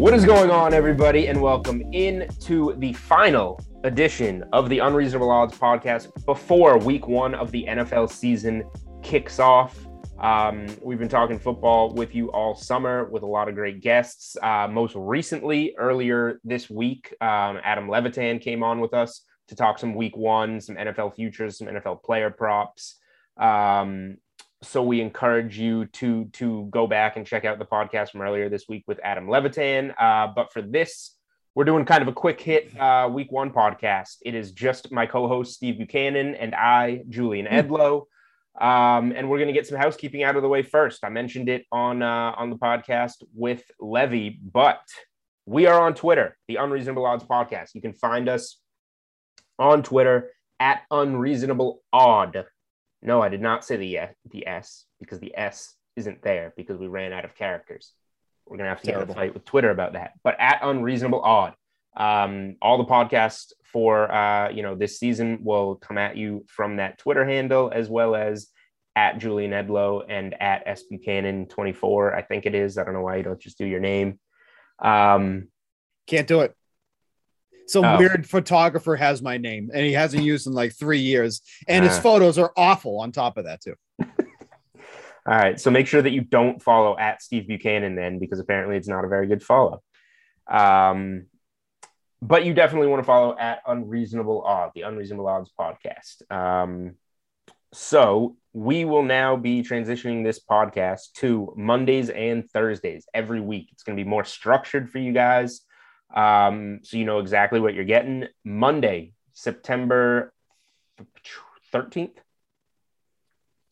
What is going on, everybody, and welcome into the final edition of the Unreasonable Odds podcast before week one of the NFL season kicks off. We've been talking football with you all summer with a lot of great guests. Most recently, earlier this week, Adam Levitan came on with us to talk some week one, some NFL futures, some NFL player props. So we encourage you to go back and check out the podcast from earlier this week with Adam Levitan. But for this, we're doing kind of a quick hit week one podcast. It is just my co-host, Steve Buchanan, and I, Julian Edlow. And we're going to get some housekeeping out of the way first. I mentioned it on the podcast with Levy, but we are on Twitter, the Unreasonable Odds podcast. You can find us on Twitter at Unreasonable Odd. No, I did not say the S, because the S isn't there because we ran out of characters. We're going to have to get in a fight with Twitter about that. But at Unreasonable Odd, all the podcasts for this season will come at you from that Twitter handle, as well as at Julian Edlow and at SBuchanan24, I think it is. I don't know why you don't just do your name. Can't do it. Some weird photographer has my name, and he hasn't used in like 3 years, and his photos are awful on top of that too. All right. So make sure that you don't follow at Steve Buchanan then, because apparently it's not a very good follow. But you definitely want to follow at Unreasonable Odds, the Unreasonable Odds podcast. So we will now be transitioning this podcast to Mondays and Thursdays every week. It's going to be more structured for you guys. So you know exactly what you're getting. Monday, September 13th. Is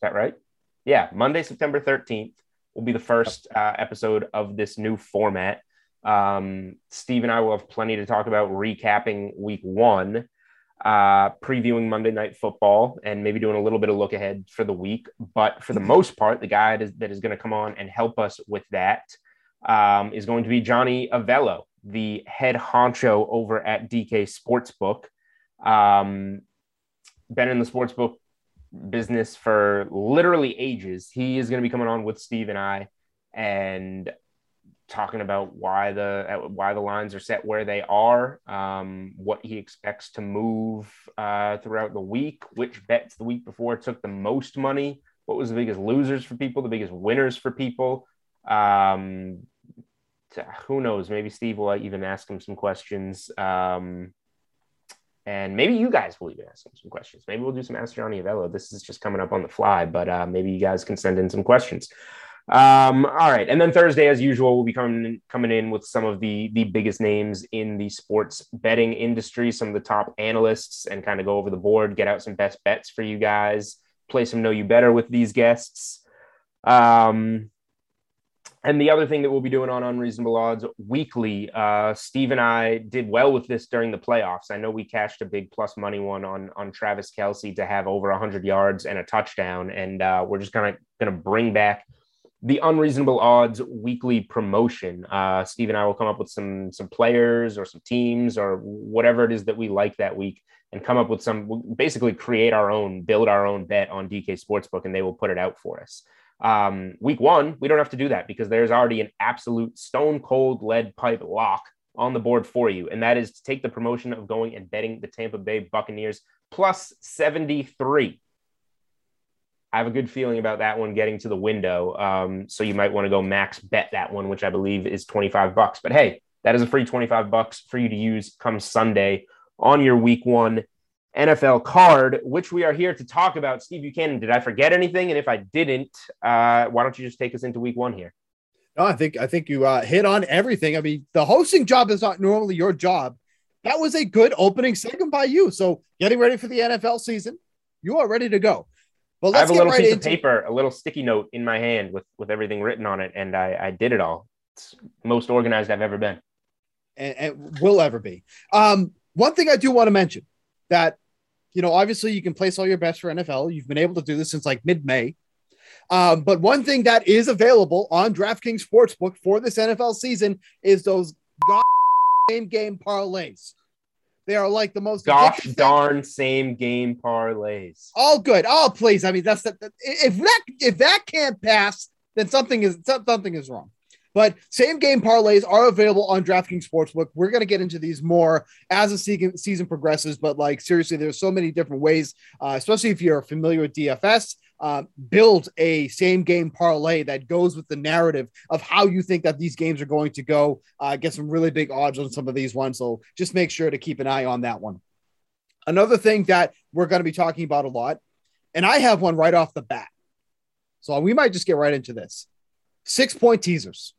that right? Yeah, Monday, September 13th will be the first episode of this new format. Steve and I will have plenty to talk about, recapping week one, previewing Monday Night Football, and maybe doing a little bit of look ahead for the week. But for the most part, the guy that is going to come on and help us with that is going to be Johnny Avello, the head honcho over at DK Sportsbook. Been in the sportsbook business for literally ages. He is going to be coming on with Steve and I and talking about why the lines are set where they are, what he expects to move throughout the week, which bets the week before took the most money, what was the biggest losers for people, the biggest winners for people. Who knows? Maybe Steve will even ask him some questions. And maybe you guys will even ask him some questions. Maybe we'll do some Ask Johnny Avello. This is just coming up on the fly, but maybe you guys can send in some questions. All right. And then Thursday, as usual, we'll be coming in with some of the biggest names in the sports betting industry, some of the top analysts, and kind of go over the board, get out some best bets for you guys, play some Know You Better with these guests. And the other thing that we'll be doing on Unreasonable Odds weekly, Steve and I did well with this during the playoffs. I know we cashed a big plus money one on Travis Kelce to have over 100 yards and a touchdown. And we're just kind of going to bring back the Unreasonable Odds weekly promotion. Steve and I will come up with some players or some teams or whatever it is that we like that week, and come up with basically create our own, build our own bet on DK Sportsbook, and they will put it out for us. Week one, we don't have to do that because there's already an absolute stone cold lead pipe lock on the board for you. And that is to take the promotion of going and betting the Tampa Bay Buccaneers plus 73. I have a good feeling about that one getting to the window. So you might want to go max bet that one, which I believe is $25. But hey, that is a free $25 for you to use come Sunday on your week one NFL card, which we are here to talk about. Steve Buchanan, did I forget anything? And if I didn't, why don't you just take us into week one here? No, I think you hit on everything. I mean, the hosting job is not normally your job. That was a good opening segment by you. So getting ready for the NFL season, you are ready to go. But let's I have a little piece of paper, a little sticky note in my hand with everything written on it, and I did it all. It's most organized I've ever been. And will ever be. One thing I do want to mention that, you know, obviously you can place all your bets for NFL. You've been able to do this since like mid-May. But one thing that is available on DraftKings Sportsbook for this NFL season is those same-game parlays. They are like the most gosh darn same-game parlays. All good. Oh, please. I mean, that's if that can't pass, then something is wrong. But same-game parlays are available on DraftKings Sportsbook. We're going to get into these more as the season progresses. But, like, seriously, there's so many different ways, especially if you're familiar with DFS, build a same-game parlay that goes with the narrative of how you think that these games are going to go. Get some really big odds on some of these ones. So just make sure to keep an eye on that one. Another thing that we're going to be talking about a lot, and I have one right off the bat. So we might just get right into this. 6-point teasers.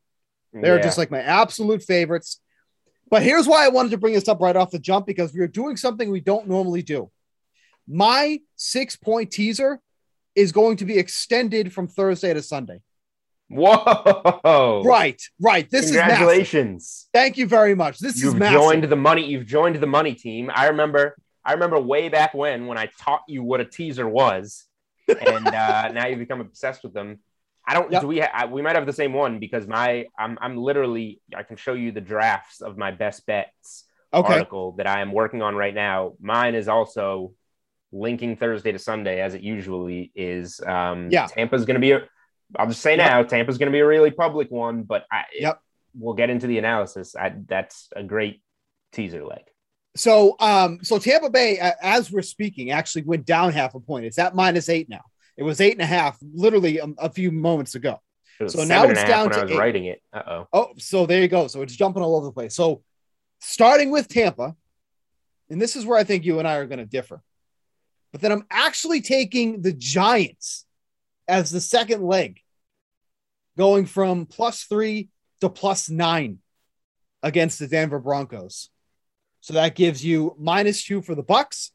They're just like my absolute favorites. But here's why I wanted to bring this up right off the jump, because we are doing something we don't normally do. My 6-point teaser is going to be extended from Thursday to Sunday. Whoa. Right. This is massive. Congratulations. Thank you very much. This is massive. You've joined the money team. I remember way back when I taught you what a teaser was, and now you've become obsessed with them. I don't. Yep. We might have the same one, because I'm literally, I can show you the drafts of my best bets article that I am working on right now. Mine is also linking Thursday to Sunday as it usually is. Tampa's going to be I'll just say now, Tampa's going to be a really public one, but we'll get into the analysis. That's a great teaser leg. So Tampa Bay, as we're speaking, actually went down half a point. It's at -8 now. It was 8.5, literally a few moments ago. So now it's down to 8. Writing it. Oh, so there you go. So it's jumping all over the place. So starting with Tampa, and this is where I think you and I are going to differ. But then I'm actually taking the Giants as the second leg, going from +3 to +9 against the Denver Broncos. So that gives you -2 for the Bucks,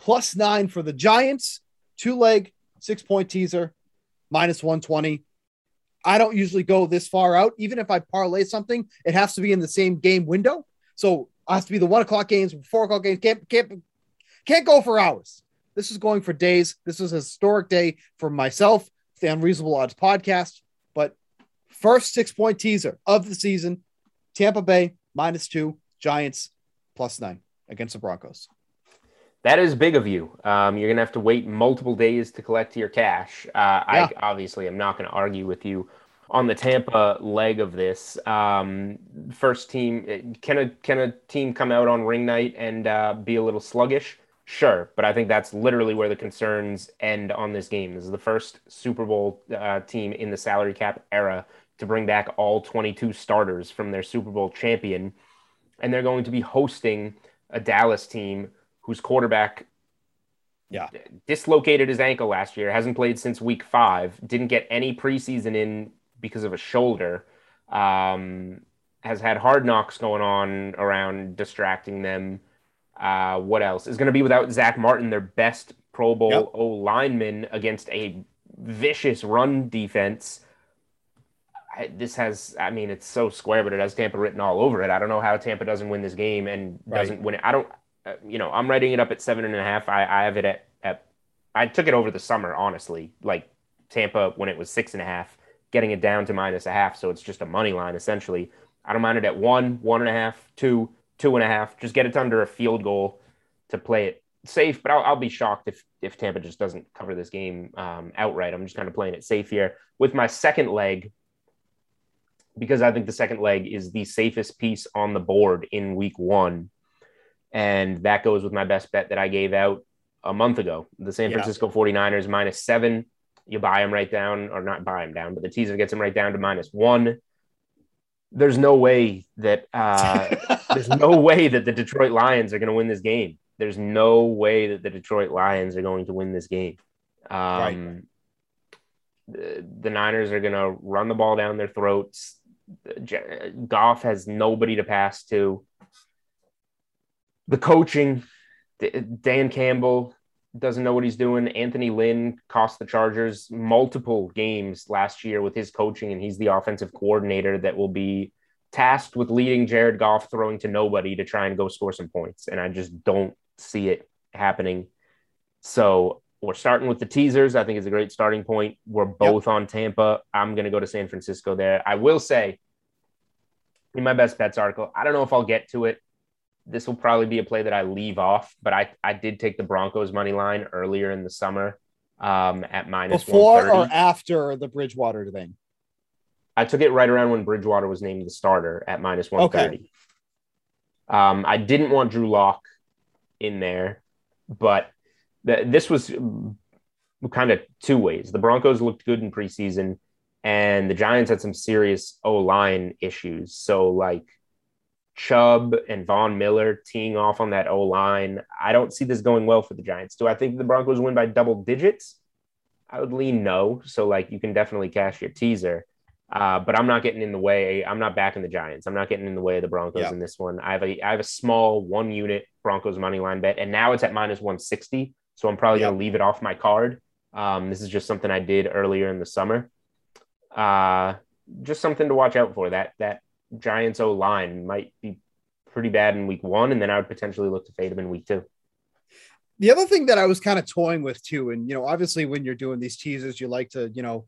+9 for the Giants, 2-leg. 6-point teaser, -120. I don't usually go this far out. Even if I parlay something, it has to be in the same game window. So it has to be the 1:00 games, 4:00 games. Can't go for hours. This is going for days. This is a historic day for myself, the Unreasonable Odds podcast. But first 6-point teaser of the season, Tampa Bay -2, Giants +9 against the Broncos. That is big of you. You're going to have to wait multiple days to collect your cash. I obviously am not going to argue with you on the Tampa leg of this. First team, can a team come out on ring night and be a little sluggish? Sure, but I think that's literally where the concerns end on this game. This is the first Super Bowl team in the salary cap era to bring back all 22 starters from their Super Bowl champion, and they're going to be hosting a Dallas team whose quarterback dislocated his ankle last year, hasn't played since week 5, didn't get any preseason in because of a shoulder, has had hard knocks going on around distracting them. What else? Is going to be without Zach Martin, their best Pro Bowl O-lineman, against a vicious run defense. It's so square, but it has Tampa written all over it. I don't know how Tampa doesn't win this game and doesn't win it. I'm writing it up at 7.5. I have it at I took it over the summer, honestly, like Tampa when it was 6.5, getting it down to -0.5. So it's just a money line, essentially. I don't mind it at 1.5, 2.5. Just get it under a field goal to play it safe. But I'll be shocked if Tampa just doesn't cover this game outright. I'm just kind of playing it safe here with my second leg, because I think the second leg is the safest piece on the board in week 1. And that goes with my best bet that I gave out a month ago. The San Francisco 49ers -7. You buy them right down, or not buy them down, but the teaser gets them right down to -1. There's no way that there's no way that the Detroit Lions are going to win this game. There's no way that the Detroit Lions are going to win this game. Right. The Niners are going to run the ball down their throats. Goff has nobody to pass to. The coaching, Dan Campbell doesn't know what he's doing. Anthony Lynn cost the Chargers multiple games last year with his coaching, and he's the offensive coordinator that will be tasked with leading Jared Goff throwing to nobody to try and go score some points. And I just don't see it happening. So we're starting with the teasers. I think it's a great starting point. We're both on Tampa. I'm going to go to San Francisco there. I will say, in my best bets article, I don't know if I'll get to it. This will probably be a play that I leave off, but I did take the Broncos money line earlier in the summer at minus before or after the Bridgewater thing. I took it right around when Bridgewater was named the starter at -130. Okay. I didn't want Drew Lock in there, but this was kind of two ways. The Broncos looked good in preseason, and the Giants had some serious O-line issues. So, like, Chubb and Von Miller teeing off on that O-line. I don't see this going well for the Giants. Do I think the Broncos win by double digits? I would lean no. So, like, you can definitely cash your teaser. But I'm not getting in the way. I'm not backing the Giants. I'm not getting in the way of the Broncos in this one. I have a small one-unit Broncos money line bet, and now it's at -160. So I'm probably going to leave it off my card. This is just something I did earlier in the summer. Just something to watch out for. That Giants O-line might be pretty bad in week 1, and then I would potentially look to fade them in week 2. The other thing that I was kind of toying with too, and, you know, obviously when you're doing these teasers, you like to, you know,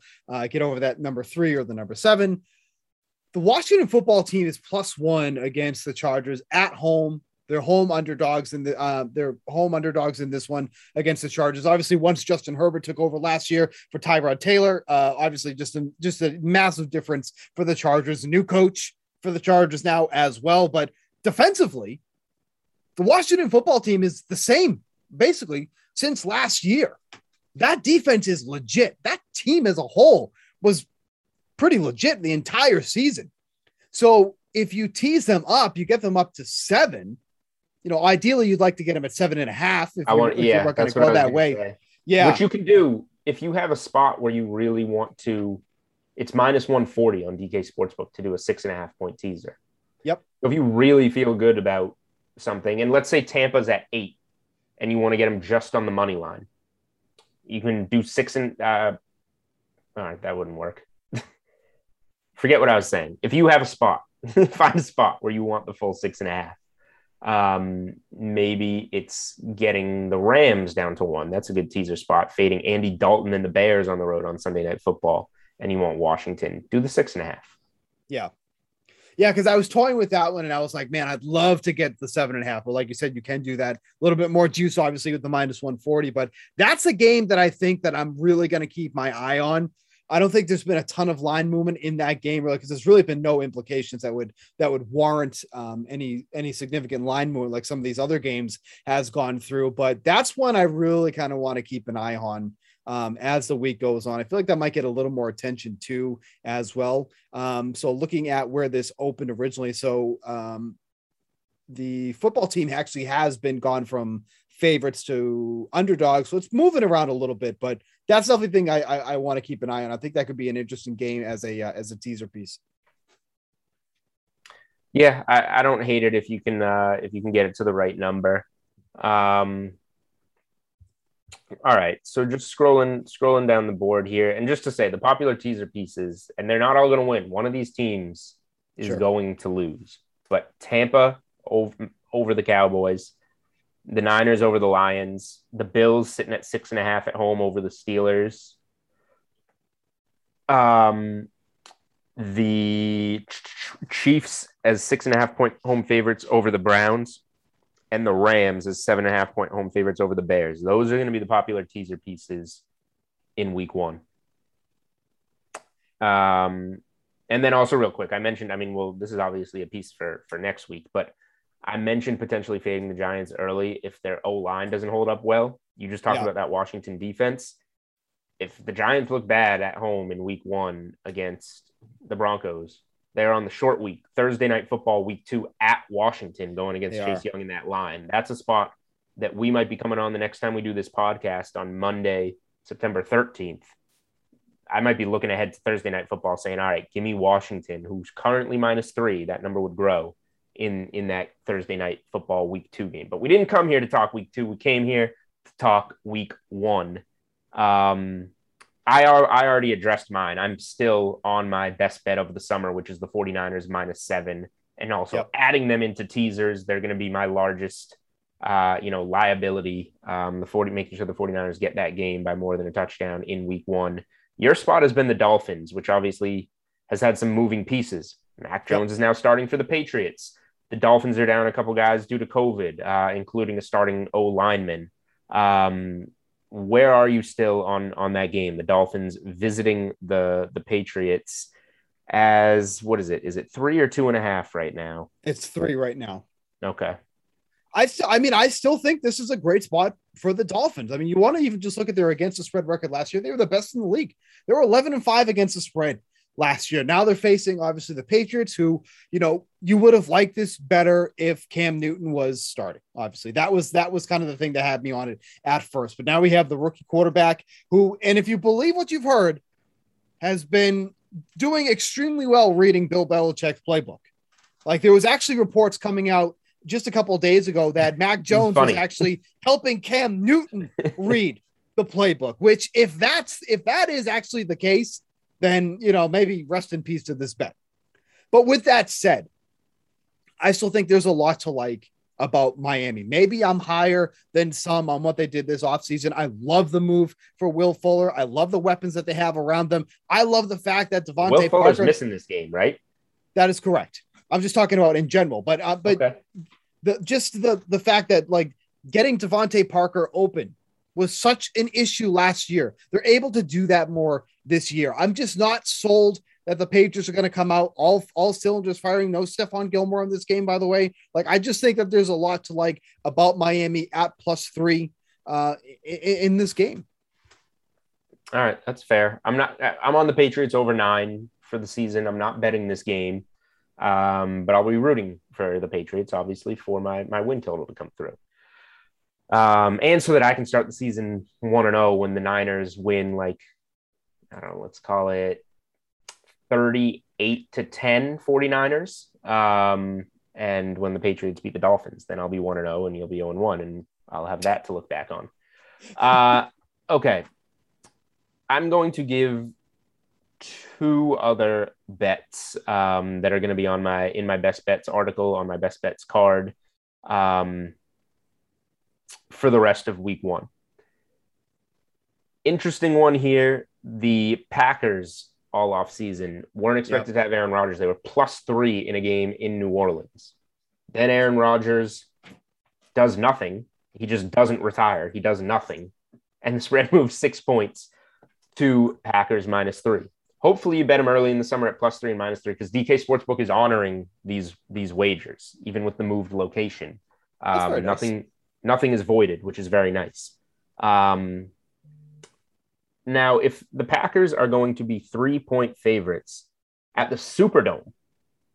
get over that number 3 or the number 7. The Washington football team is +1 against the Chargers at home. They're home underdogs in this one against the Chargers. Obviously, once Justin Herbert took over last year for Tyrod Taylor, obviously just a massive difference for the Chargers. New coach for the Chargers now as well, but defensively, the Washington football team is the same basically since last year. That defense is legit. That team as a whole was pretty legit the entire season. So if you tease them up, you get them up to 7. You know, ideally you'd like to get them at 7.5. If you're not going to go that way. Say. Yeah. Which you can do if you have a spot where you really want to. It's -140 on DK Sportsbook to do a 6.5 point teaser. Yep. If you really feel good about something, and let's say Tampa's at 8 and you want to get them just on the money line, you can do 6 and all right, that wouldn't work. Forget what I was saying. If you have a spot, find a spot where you want the full 6.5. Maybe it's getting the Rams down to 1. That's a good teaser spot. Fading Andy Dalton and the Bears on the road on Sunday Night Football. And you want Washington, do the 6.5. Yeah. Yeah. Cause I was toying with that one and I was like, man, I'd love to get the 7.5. But like you said, you can do that a little bit more juice, obviously with the -140, but that's a game that I think that I'm really going to keep my eye on. I don't think there's been a ton of line movement in that game really, cause there's really been no implications that would warrant any significant line movement like some of these other games has gone through, but that's one I really kind of want to keep an eye on. As the week goes on, I feel like that might get a little more attention too, as well. So looking at where this opened originally, so the football team actually has been gone from favorites to underdogs, so it's moving around a little bit. But that's definitely thing I want to keep an eye on. I think that could be an interesting game as a teaser piece. Yeah, I don't hate it if you can get it to the right number. All right, so just scrolling down the board here, and just to say the popular teaser pieces, and they're not all going to win. One of these teams is going to lose, but Tampa over the Cowboys, the Niners over the Lions, the Bills sitting at 6.5 at home over the Steelers, the Chiefs as 6.5 point home favorites over the Browns, and the Rams as 7.5 point home favorites over the Bears. Those are going to be the popular teaser pieces in week 1. And then also real quick, I mentioned, this is obviously a piece for next week, but I mentioned potentially fading the Giants early if their O-line doesn't hold up well. You just talked about that Washington defense. If the Giants look bad at home in week one against the Broncos, they're on the short week, Thursday night football week two at Washington going against Chase Young in that line. That's a spot that we might be coming on the next time we do this podcast on Monday, September 13th. I might be looking ahead to Thursday night football saying, all right, give me Washington, who's currently -3. That number would grow in that Thursday night football week two game. But we didn't come here to talk week two. We came here to talk week one. I already addressed mine. I'm still on my best bet of the summer, which is the 49ers -7, and also adding them into teasers. They're going to be my largest, liability. Making sure the 49ers get that game by more than a touchdown in week one. Your spot has been the Dolphins, which obviously has had some moving pieces. Mac Jones is now starting for the Patriots. The Dolphins are down a couple guys due to COVID, including a starting O lineman. Where are you still on that game? The Dolphins visiting the Patriots as, what is it? Is it 3 or 2.5 right now? It's 3 right now. Okay. I still think this is a great spot for the Dolphins. I mean, you want to even just look at their against the spread record last year. They were the best in the league. They were 11-5 against the spread last year. Now they're facing obviously the Patriots, who, you would have liked this better if Cam Newton was starting. Obviously that was kind of the thing that had me on it at first, but now we have the rookie quarterback who, and if you believe what you've heard, has been doing extremely well reading Bill Belichick's playbook. Like, there was actually reports coming out just a couple of days ago that Mac Jones was actually helping Cam Newton read the playbook, which if that is actually the case, then, maybe rest in peace to this bet. But with that said, I still think there's a lot to like about Miami. Maybe I'm higher than some on what they did this offseason. I love the move for Will Fuller. I love the weapons that they have around them. I love the fact that Devontae Parker... Will Fuller's missing this game, right? That is correct. I'm just talking about in general. But okay. The fact that, getting Devontae Parker open was such an issue last year. They're able to do that more this year. I'm just not sold that the Patriots are going to come out all cylinders firing. No Stephon Gilmore in this game, by the way. I just think that there's a lot to like about Miami at +3 in this game. All right, that's fair. I'm on the Patriots over 9 for the season. I'm not betting this game, but I'll be rooting for the Patriots, obviously, for my win total to come through. And so that I can start the season 1-0 when the Niners win, I don't know, let's call it 38-10 49ers. And when the Patriots beat the Dolphins, then I'll be 1-0 and you'll be 0-1 and I'll have that to look back on. Okay. I'm going to give 2 other bets that are going to be on my best bets article, on my best bets card for the rest of week one. Interesting one here. The Packers all off season weren't expected to have Aaron Rodgers. They were +3 in a game in New Orleans. Then Aaron Rodgers does nothing. He just doesn't retire. He does nothing. And the spread moves 6 points to Packers -3. Hopefully you bet him early in the summer at +3 and -3, because DK Sportsbook is honoring these wagers, even with the moved location. Nothing is voided, which is very nice. Now, if the Packers are going to be 3-point favorites at the Superdome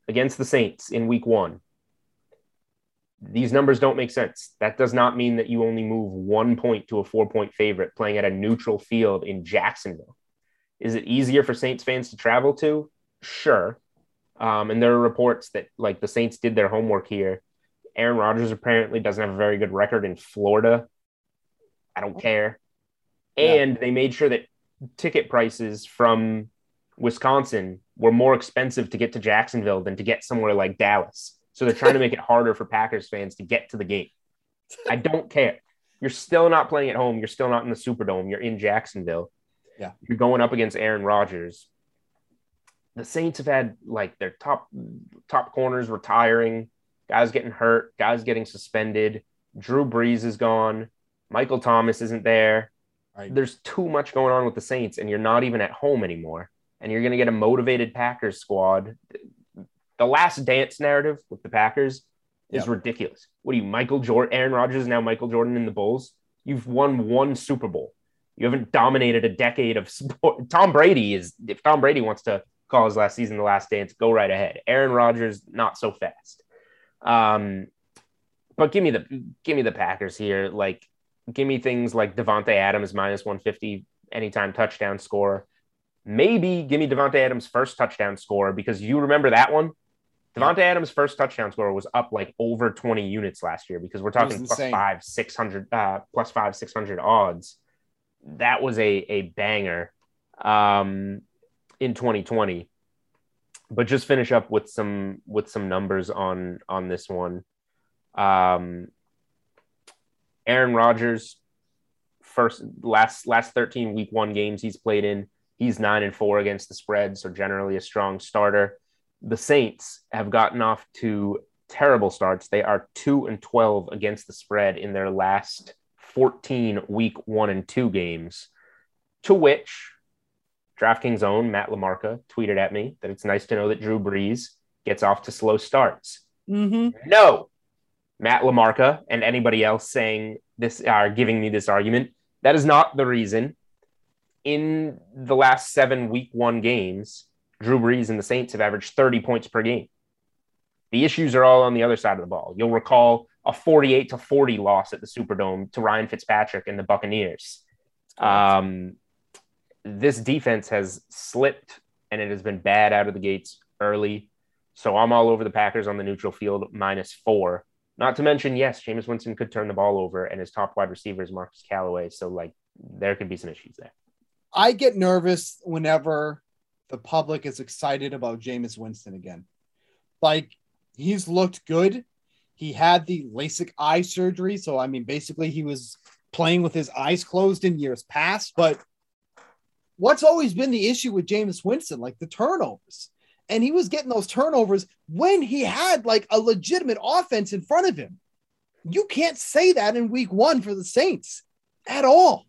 against the Saints in week one, these numbers don't make sense. That does not mean that you only move 1 point to a 4-point favorite playing at a neutral field in Jacksonville. Is it easier for Saints fans to travel to? Sure. And there are reports that the Saints did their homework here. Aaron Rodgers apparently doesn't have a very good record in Florida. I don't care. And they made sure that ticket prices from Wisconsin were more expensive to get to Jacksonville than to get somewhere like Dallas. So they're trying to make it harder for Packers fans to get to the game. I don't care. You're still not playing at home. You're still not in the Superdome. You're in Jacksonville. Yeah. You're going up against Aaron Rodgers. The Saints have had their top corners retiring, guys getting hurt, guys getting suspended. Drew Brees is gone. Michael Thomas isn't there. Right. There's too much going on with the Saints, and you're not even at home anymore. And you're going to get a motivated Packers squad. The last dance narrative with the Packers is ridiculous. What are you, Michael Jordan? Aaron Rodgers is now Michael Jordan in the Bulls. You've won one Super Bowl. You haven't dominated a decade of sport. Tom Brady is, if Tom Brady wants to call his last season the last dance, go right ahead. Aaron Rodgers, not so fast. But give me the Packers here. Like, give me things like Devontae Adams minus 150 anytime touchdown score. Maybe give me Devontae Adams' first touchdown score, because you remember that one? Devontae Adams' first touchdown score was up like over 20 units last year, because we're talking plus five, 600 odds. That was a banger in 2020. But just finish up with some numbers on this one. Aaron Rodgers, last 13 week one games he's played in, he's 9-4 against the spread, so generally a strong starter. The Saints have gotten off to terrible starts. They are 2-12 against the spread in their last 14 week 1 and 2 games, to which DraftKings' own Matt LaMarca tweeted at me that it's nice to know that Drew Brees gets off to slow starts. Mm-hmm. No, Matt LaMarca and anybody else saying this are giving me this argument, that is not the reason. In the last 7 week 1 games, Drew Brees and the Saints have averaged 30 points per game. The issues are all on the other side of the ball. You'll recall a 48-40 loss at the Superdome to Ryan Fitzpatrick and the Buccaneers. This defense has slipped, and it has been bad out of the gates early. So I'm all over the Packers on the neutral field, -4. Not to mention, yes, Jameis Winston could turn the ball over, and his top wide receiver is Marquez Callaway. So, like, there could be some issues there. I get nervous whenever the public is excited about Jameis Winston again. Like, he's looked good. He had the LASIK eye surgery. So, I mean, basically he was playing with his eyes closed in years past. But what's always been the issue with Jameis Winston, like the turnovers. And he was getting those turnovers when he had like a legitimate offense in front of him. You can't say that in week 1 for the Saints at all.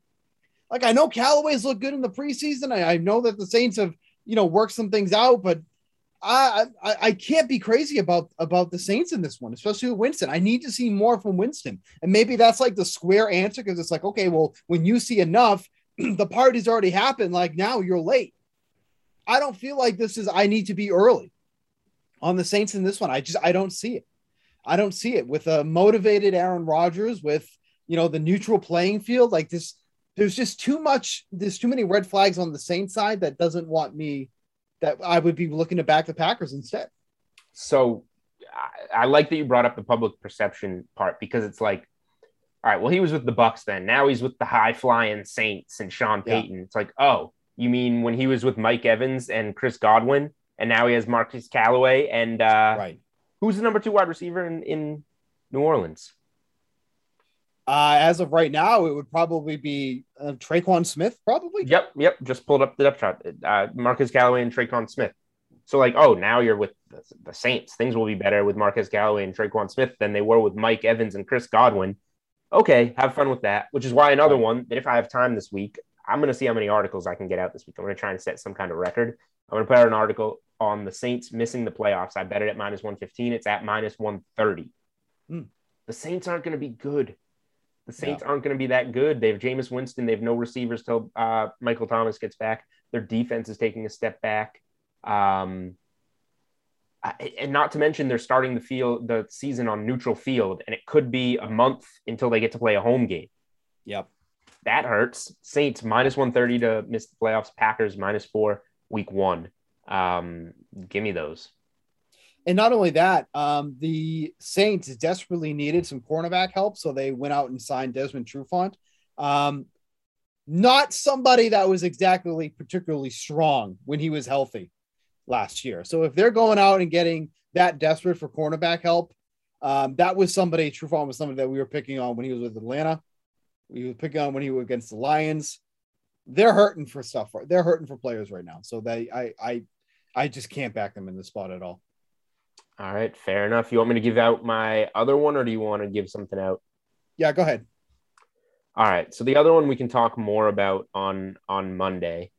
Like, I know Callaway's looked good in the preseason. I know that the Saints have, you know, worked some things out, but I can't be crazy about the Saints in this one, especially with Winston. I need to see more from Winston. And maybe that's like the square answer, because it's like, okay, well, when you see enough, the party's already happened. Like, now you're late. I don't feel like this is, I need to be early on the Saints in this one. I don't see it. I don't see it with a motivated Aaron Rodgers, with, you know, the neutral playing field. Like this, there's just too much. There's too many red flags on the Saints side that doesn't want me, that I would be looking to back the Packers instead. So I like that you brought up the public perception part, because it's like, all right, well, he was with the Bucs then. Now he's with the high-flying Saints and Sean Payton. Yeah. It's like, oh, you mean when he was with Mike Evans and Chris Godwin, and now he has Marquez Callaway and right. Who's the number 2 wide receiver in New Orleans? As of right now, it would probably be Tre'Quan Smith, probably. Yep. Just pulled up the depth chart. Marquez Callaway and Tre'Quan Smith. So, like, oh, now you're with the Saints. Things will be better with Marquez Callaway and Tre'Quan Smith than they were with Mike Evans and Chris Godwin. Okay, have fun with that, which is why another one that if I have time this week, I'm going to see how many articles I can get out this week. I'm going to try and set some kind of record. I'm going to put out an article on the Saints missing the playoffs. I bet it at -115. It's at -130. The Saints aren't going to be good. The Saints aren't going to be that good. They have Jameis Winston. They have no receivers till Michael Thomas gets back. Their defense is taking a step back. And not to mention they're starting the season on neutral field, and it could be a month until they get to play a home game. Yep. That hurts. Saints -130 to miss the playoffs. Packers -4 week 1. Give me those. And not only that, the Saints desperately needed some cornerback help, so they went out and signed Desmond Trufant. Not somebody that was exactly particularly strong when he was healthy last year. So if they're going out and getting that desperate for cornerback help, that was somebody, Trufant was somebody that we were picking on when he was with Atlanta. We were picking on when he was against the Lions. They're hurting for stuff. They're hurting for players right now. So I just can't back them in this spot at all. All right, fair enough. You want me to give out my other one, or do you want to give something out? Yeah, go ahead. All right, so the other one we can talk more about on Monday.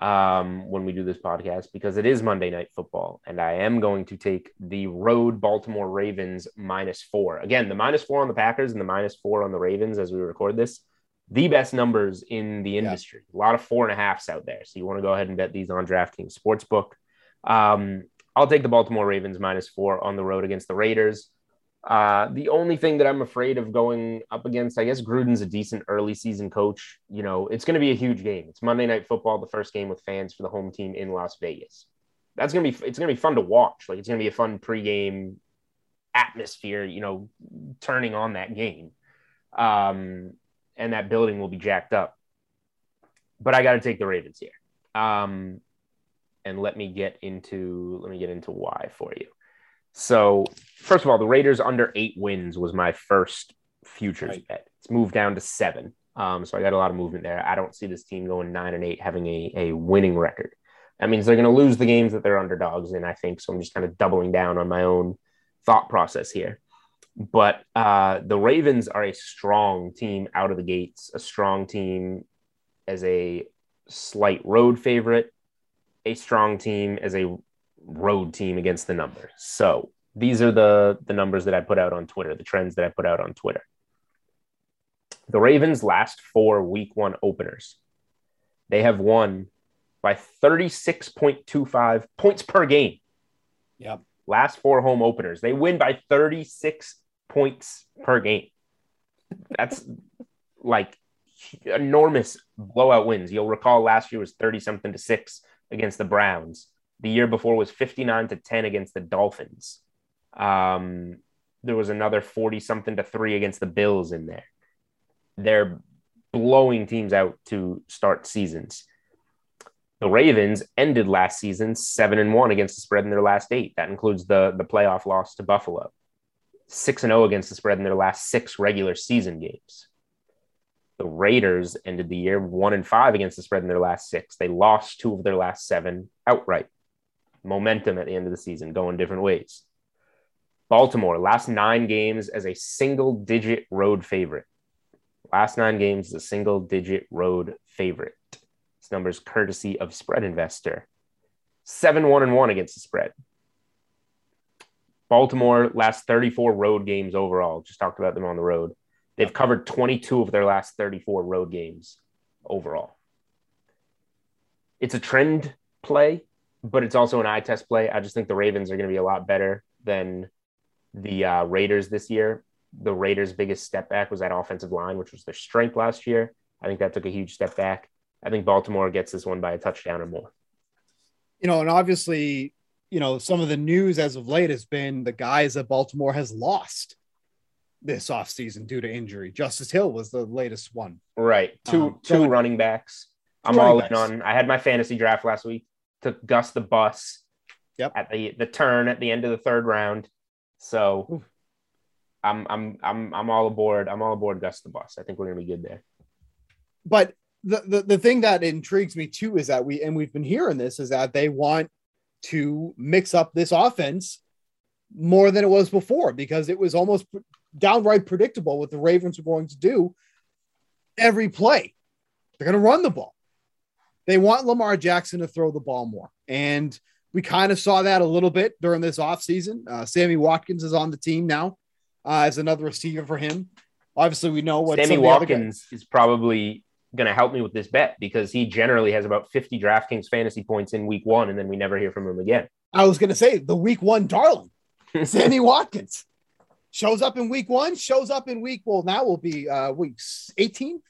when we do this podcast, because it is Monday Night Football, and I am going to take the road Baltimore Ravens -4. Again, the -4 on the Packers and the -4 on the Ravens as we record this, the best numbers in the industry. Yeah. A lot of 4.5s out there. So you want to go ahead and bet these on DraftKings Sportsbook. I'll take the Baltimore Ravens -4 on the road against the Raiders. The only thing that I'm afraid of going up against, I guess Gruden's a decent early season coach. You know, it's going to be a huge game. It's Monday Night Football, the first game with fans for the home team in Las Vegas. That's going to be, it's going to be fun to watch. Like, it's going to be a fun pregame atmosphere, you know, turning on that game. And that building will be jacked up, but I got to take the Ravens here. And let me get into why for you. So, first of all, the Raiders under 8 wins was my first futures bet. It's moved down to 7. So I got a lot of movement there. I don't see this team going 9-8, having a winning record. That means they're going to lose the games that they're underdogs in, I think. So I'm just kind of doubling down on my own thought process here. But the Ravens are a strong team out of the gates, a strong team as a slight road favorite, a strong team as a road team against the number. So these are the numbers that I put out on Twitter, the trends that I put out on Twitter. The Ravens' last 4 week one openers, they have won by 36.25 points per game. Yep. Last 4 home openers, they win by 36 points per game. That's like enormous blowout wins. You'll recall last year was 30-something to 6 against the Browns. The year before was 59-10 against the Dolphins. There was another 40-something to 3 against the Bills in there. They're blowing teams out to start seasons. The Ravens ended last season 7-1 against the spread in their last 8. That includes the playoff loss to Buffalo. 6-0 against the spread in their last 6 regular season games. The Raiders ended the year 1-5 against the spread in their last 6. They lost 2 of their last 7 outright. Momentum at the end of the season going different ways. Baltimore, last 9 games as a single-digit road favorite. Last 9 games as a single-digit road favorite. This number's courtesy of Spread Investor. 7-1-1 against the spread. Baltimore, last 34 road games overall. Just talked about them on the road. They've covered 22 of their last 34 road games overall. It's a trend play, but it's also an eye test play. I just think the Ravens are going to be a lot better than the Raiders this year. The Raiders' biggest step back was that offensive line, which was their strength last year. I think that took a huge step back. I think Baltimore gets this one by a touchdown or more. You know, and obviously, you know, some of the news as of late has been the guys that Baltimore has lost this offseason due to injury. Justice Hill was the latest one. Right. Two running backs. I'm all in on. I had my fantasy draft last week. Took Gus the Bus at the turn at the end of the 3rd round. So oof. I'm all aboard. I'm all aboard Gus the Bus. I think we're gonna be good there. But the thing that intrigues me too is that we've been hearing this is that they want to mix up this offense more than it was before, because it was almost downright predictable what the Ravens were going to do every play. They're going to run the ball. They want Lamar Jackson to throw the ball more. And we kind of saw that a little bit during this offseason. Sammy Watkins is on the team now as another receiver for him. Obviously, we know what Sammy Watkins is probably going to help me with this bet, because he generally has about 50 DraftKings fantasy points in week one, and then we never hear from him again. I was going to say the week one darling, Sammy Watkins. Shows up in week one, shows up in week, well, now will be weeks 18.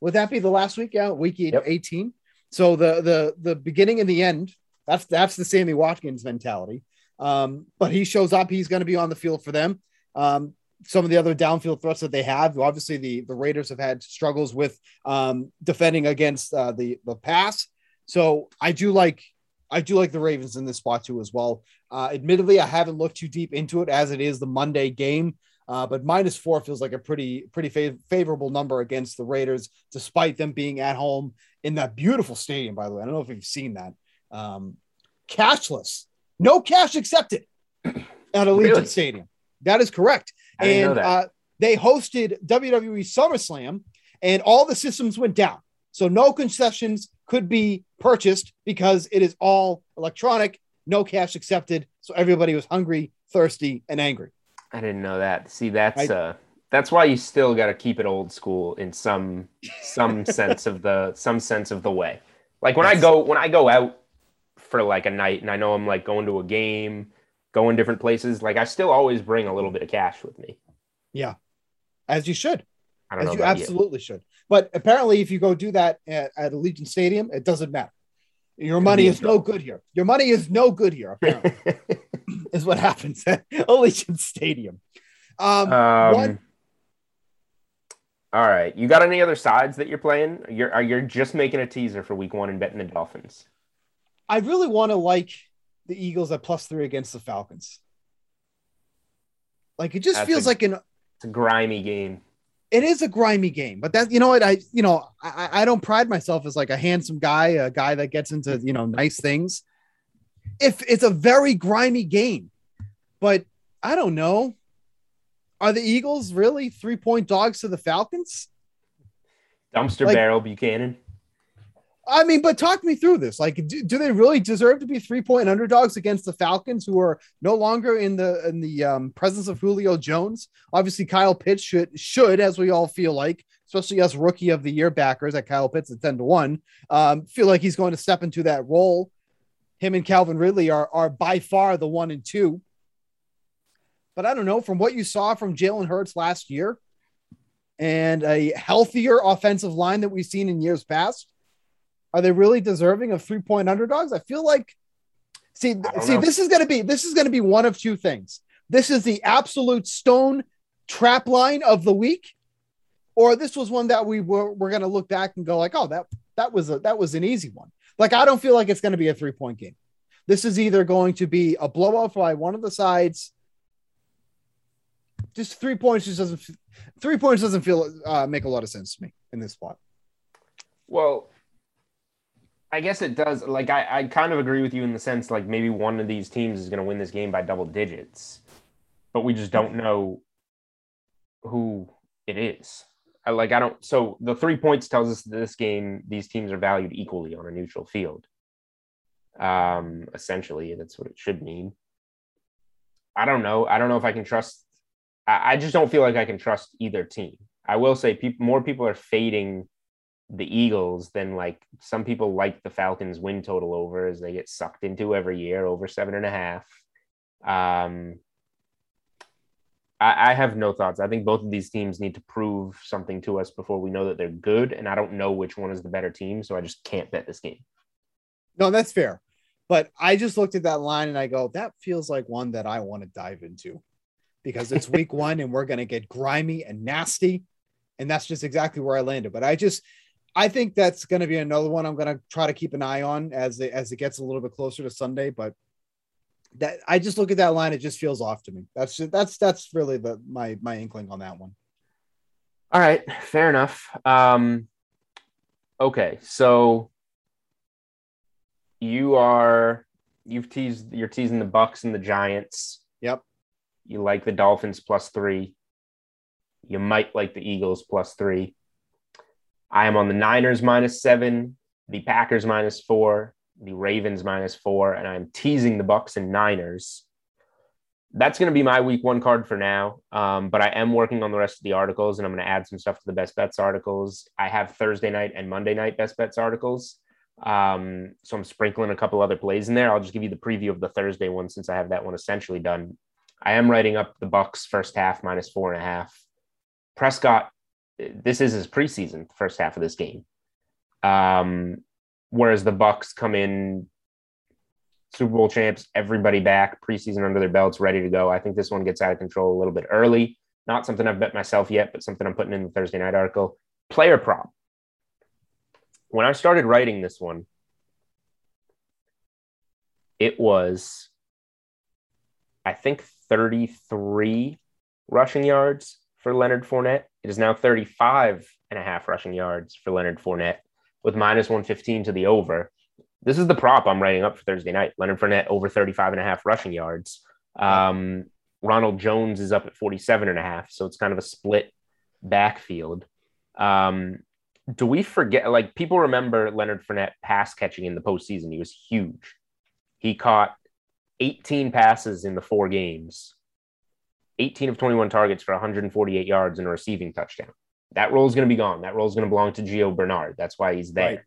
Would that be the last week out? Week 18. Yep. So the beginning and the end, that's the Sammy Watkins mentality. But he shows up, he's going to be on the field for them. Some of the other downfield threats that they have, obviously the Raiders have had struggles with defending against the pass. So I do like the Ravens in this spot too as well. Admittedly, I haven't looked too deep into it as it is the Monday game, but -4 feels like a pretty favorable number against the Raiders, despite them being at home in that beautiful stadium, by the way. I don't know if you've seen that. Cashless. No cash accepted at Allegiant Stadium. That is correct. I didn't know that. They hosted WWE SummerSlam, and all the systems went down. So no concessions, could be purchased because it is all electronic, no cash accepted. So everybody was hungry, thirsty, and angry. I didn't know that. See, that's why you still got to keep it old school in some sense of the way. Like when I go out for like a night and I know I'm like going to a game, going different places, like I still always bring a little bit of cash with me. Yeah. As you should. I don't know. You absolutely should. But apparently if you go do that at Allegiant Stadium, it doesn't matter. Your money is no good here. Your money is no good here, apparently, is what happens at Allegiant Stadium. All right. You got any other sides that you're playing? You're just making a teaser for week one and betting the Dolphins. I really want to like the Eagles at +3 against the Falcons. Like, it just feels like it's a grimy game. It is a grimy game, but that, you know what, I don't pride myself as like a handsome guy, a guy that gets into, nice things. If it's a very grimy game, but I don't know. Are the Eagles really 3-point dogs to the Falcons? Dumpster barrel Buchanan. I mean, but talk me through this. Like, do they really deserve to be 3-point underdogs against the Falcons, who are no longer in the presence of Julio Jones? Obviously, Kyle Pitts should, as we all feel like, especially us rookie of the year backers at Kyle Pitts at 10-1, feel like he's going to step into that role. Him and Calvin Ridley are by far the 1 and 2. But I don't know, from what you saw from Jalen Hurts last year and a healthier offensive line that we've seen in years past, are they really deserving of 3-point underdogs? I feel like, I don't know. This is going to be one of two things. This is the absolute stone trap line of the week, or this was one that we're going to look back and go like, oh, that was an easy one. Like, I don't feel like it's going to be a 3-point game. This is either going to be a blowout by one of the sides. Just 3 points doesn't feel make a lot of sense to me in this spot. Well, I guess it does. Like, I kind of agree with you in the sense, like, maybe one of these teams is going to win this game by double digits, but we just don't know who it is. So the 3 points tells us that this game, these teams are valued equally on a neutral field. Essentially, that's what it should mean. I don't know. I don't know if I can trust. I just don't feel like I can trust either team. I will say more people are fading the Eagles than, like, some people like the Falcons win total over, as they get sucked into every year, over 7.5. I have no thoughts. I think both of these teams need to prove something to us before we know that they're good. And I don't know which one is the better team. So I just can't bet this game. No, that's fair. But I just looked at that line and I go, that feels like one that I want to dive into, because it's week one and we're going to get grimy and nasty. And that's just exactly where I landed. But I think that's going to be another one I'm going to try to keep an eye on as it gets a little bit closer to Sunday. But that, I just look at that line, it just feels off to me. That's really my inkling on that one. All right. Fair enough. Okay. So you're teasing the Bucs and the Giants. Yep. You like the Dolphins +3. You might like the Eagles +3. I am on the Niners -7, the Packers -4, the Ravens -4, and I'm teasing the Bucs and Niners. That's going to be my week one card for now, but I am working on the rest of the articles, and I'm going to add some stuff to the Best Bets articles. I have Thursday night and Monday night Best Bets articles, so I'm sprinkling a couple other plays in there. I'll just give you the preview of the Thursday one since I have that one essentially done. I am writing up the Bucs first half -4.5. Prescott, this is his preseason, the first half of this game. Whereas the Bucs come in Super Bowl champs, everybody back, preseason under their belts, ready to go. I think this one gets out of control a little bit early. Not something I've bet myself yet, but something I'm putting in the Thursday night article. Player prop. When I started writing this one, it was, I think, 33 rushing yards for Leonard Fournette. It is now 35.5 rushing yards for Leonard Fournette with -115 to the over. This is the prop I'm writing up for Thursday night. Leonard Fournette over 35.5 rushing yards. Ronald Jones is up at 47.5. So it's kind of a split backfield. do we forget, like, people remember Leonard Fournette pass catching in the postseason. He was huge. He caught 18 passes in the four games, 18 of 21 targets for 148 yards and a receiving touchdown. That role is going to be gone. That role is going to belong to Gio Bernard. That's why he's there. Right.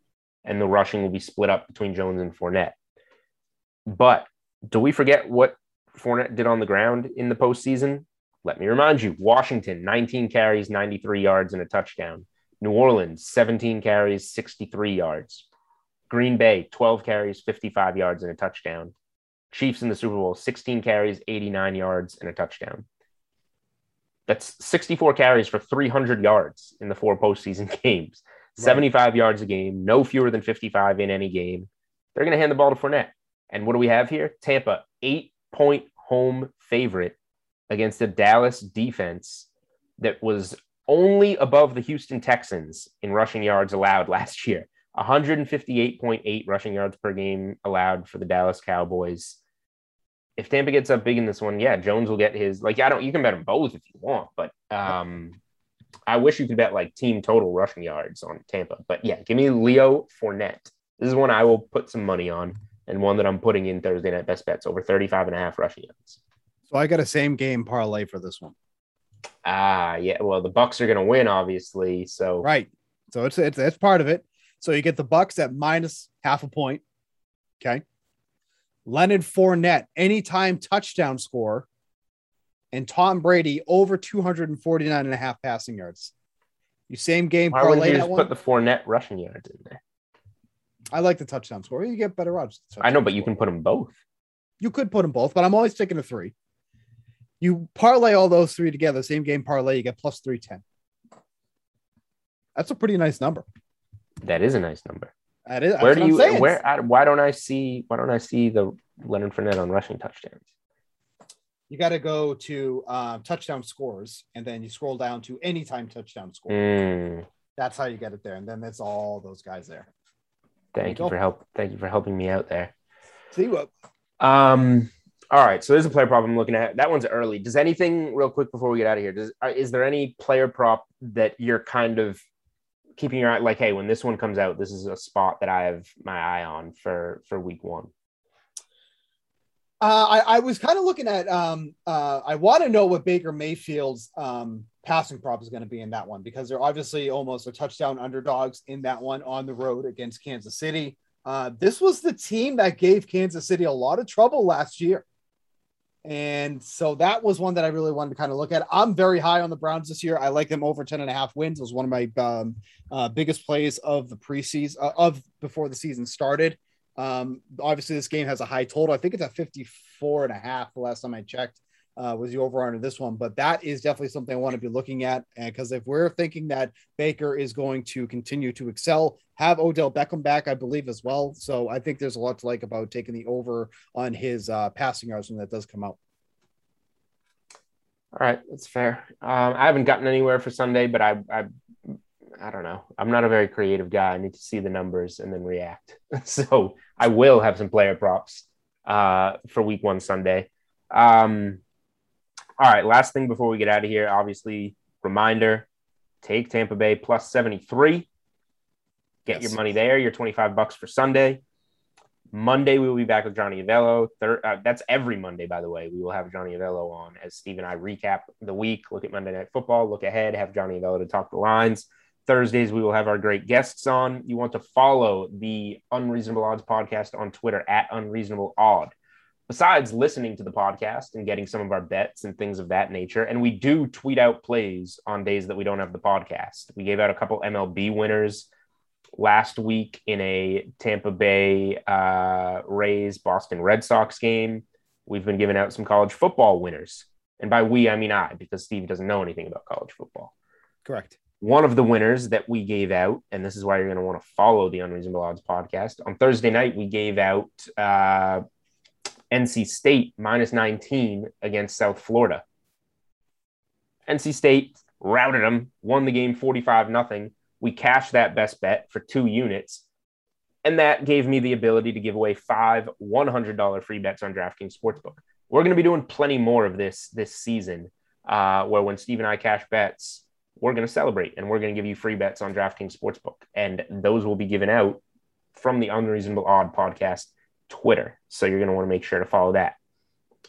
And the rushing will be split up between Jones and Fournette. But do we forget what Fournette did on the ground in the postseason? Let me remind you, Washington, 19 carries, 93 yards, and a touchdown. New Orleans, 17 carries, 63 yards. Green Bay, 12 carries, 55 yards, and a touchdown. Chiefs in the Super Bowl, 16 carries, 89 yards, and a touchdown. That's 64 carries for 300 yards in the four postseason games. Right. 75 yards a game, no fewer than 55 in any game. They're going to hand the ball to Fournette. And what do we have here? Tampa, 8-point home favorite against the Dallas defense that was only above the Houston Texans in rushing yards allowed last year. 158.8 rushing yards per game allowed for the Dallas Cowboys. If Tampa gets up big in this one, yeah, Jones will get his. Like, I don't, you can bet them both if you want, but I wish you could bet like team total rushing yards on Tampa. But yeah, give me Leo Fournette. This is one I will put some money on, and one that I'm putting in Thursday Night Best Bets, over 35.5 rushing yards. So I got a same game parlay for this one. Yeah. Well, the Bucs are going to win, obviously. So right. So it's part of it. So you get the Bucs at minus half a point. Okay. Leonard Fournette, anytime touchdown score, and Tom Brady over 249.5 passing yards. You same game parlay. Why would you just put the Fournette rushing yards in there? I like the touchdown score. You get better odds. I know, but you can put them both. You could put them both, but I'm always sticking to three. You parlay all those three together, same game parlay, you get plus 310. That's a pretty nice number. That is a nice number. That is, where do you saying. Why don't I see the Leonard Fournette on rushing touchdowns? You got to go to touchdown scores, and then you scroll down to anytime touchdown score. That's how you get it there, and then that's all those guys there. Thank you for helping me out there. See what? All right. So there's a player prop I'm looking at. That one's early. Does anything real quick before we get out of here? Is there any player prop that you're kind of keeping your eye, like, hey, when this one comes out, this is a spot that I have my eye on for week one? I was kind of looking at, I want to know what Baker Mayfield's passing prop is going to be in that one, because they're obviously almost a touchdown underdogs in that one on the road against Kansas City. This was the team that gave Kansas City a lot of trouble last year. And so that was one that I really wanted to kind of look at. I'm very high on the Browns this year. I like them over 10.5 wins. It was one of my biggest plays of the preseason, before the season started. Obviously this game has a high total. I think it's at 54.5. The last time I checked was the over under this one, but that is definitely something I want to be looking at. And cause if we're thinking that Baker is going to continue to excel, have Odell Beckham back, I believe, as well. So I think there's a lot to like about taking the over on his passing yards when that does come out. All right. That's fair. I haven't gotten anywhere for Sunday, but I don't know. I'm not a very creative guy. I need to see the numbers and then react. So I will have some player props for week one Sunday. All right. Last thing before we get out of here, obviously reminder, take Tampa Bay plus 73, get your money there. You're $25 for Sunday. Monday, we will be back with Johnny Avello. That's every Monday, by the way. We will have Johnny Avello on as Steve and I recap the week, look at Monday Night Football, look ahead, have Johnny Avello to talk the lines. Thursdays, we will have our great guests on. You want to follow the Unreasonable Odds podcast on Twitter at Unreasonable Odd. Besides listening to the podcast and getting some of our bets and things of that nature, and we do tweet out plays on days that we don't have the podcast. We gave out a couple MLB winners last week in a Tampa Bay Rays Boston Red Sox game. We've been giving out some college football winners. And by we, I mean I, because Steve doesn't know anything about college football. Correct. One of the winners that we gave out, and this is why you're going to want to follow the Unreasonable Odds podcast, on Thursday night, we gave out NC State minus 19 against South Florida. NC State routed them, won the game 45-0. We cashed that best bet for 2 units, and that gave me the ability to give away 5 $100 free bets on DraftKings Sportsbook. We're going to be doing plenty more of this season, where when Steve and I cash bets, we're going to celebrate and we're going to give you free bets on DraftKings Sportsbook. And those will be given out from the Unreasonable Odd podcast Twitter. So you're going to want to make sure to follow that.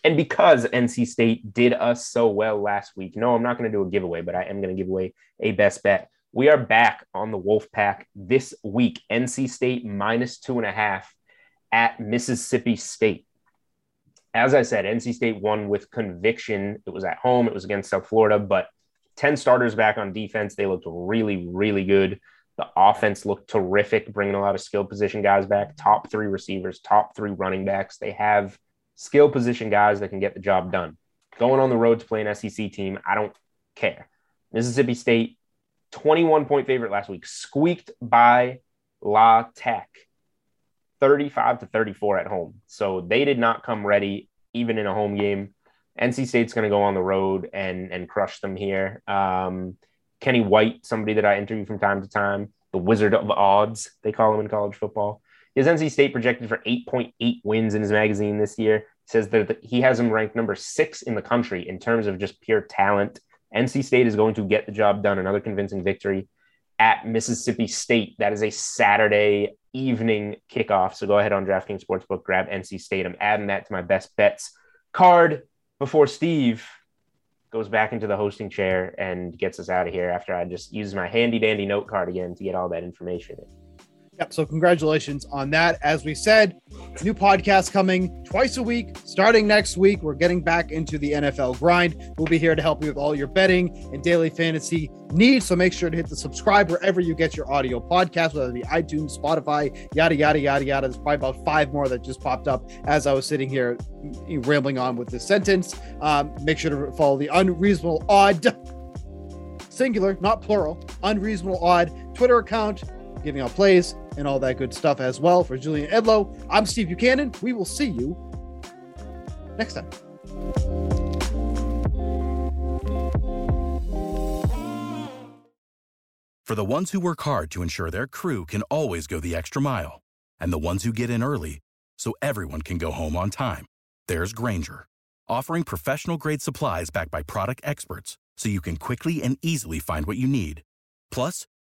And because NC State did us so well last week, no, I'm not going to do a giveaway, but I am going to give away a best bet. We are back on the Wolfpack this week. NC State -2.5 at Mississippi State. As I said, NC State won with conviction. It was at home. It was against South Florida, but 10 starters back on defense. They looked really, really good. The offense looked terrific, bringing a lot of skill position guys back, top three receivers, top three running backs. They have skill position guys that can get the job done. Going on the road to play an SEC team, I don't care. Mississippi State, 21-point favorite last week, squeaked by La Tech, 35-34 at home. So they did not come ready, even in a home game. NC State's going to go on the road and crush them here. Kenny White, somebody that I interview from time to time, the Wizard of Odds, they call him in college football. Is NC State projected for 8.8 wins in his magazine this year? Says that he has him ranked number 6 in the country in terms of just pure talent. NC State is going to get the job done. Another convincing victory at Mississippi State. That is a Saturday evening kickoff. So go ahead on DraftKings Sportsbook, grab NC State. I'm adding that to my best bets card before Steve goes back into the hosting chair and gets us out of here after I just use my handy dandy note card again to get all that information in. Yep. So congratulations on that. As we said, new podcast coming twice a week, starting next week. We're getting back into the NFL grind. We'll be here to help you with all your betting and daily fantasy needs. So make sure to hit the subscribe wherever you get your audio podcast, whether it be iTunes, Spotify, yada, yada, yada, yada. There's probably about 5 more that just popped up as I was sitting here rambling on with this sentence. Make sure to follow the Unreasonable Odd, singular, not plural, Unreasonable Odd Twitter account, giving out plays and all that good stuff as well. For Julian Edlow, I'm Steve Buchanan. We will see you next time. For the ones who work hard to ensure their crew can always go the extra mile, and the ones who get in early so everyone can go home on time, there's Grainger, offering professional-grade supplies backed by product experts so you can quickly and easily find what you need. Plus,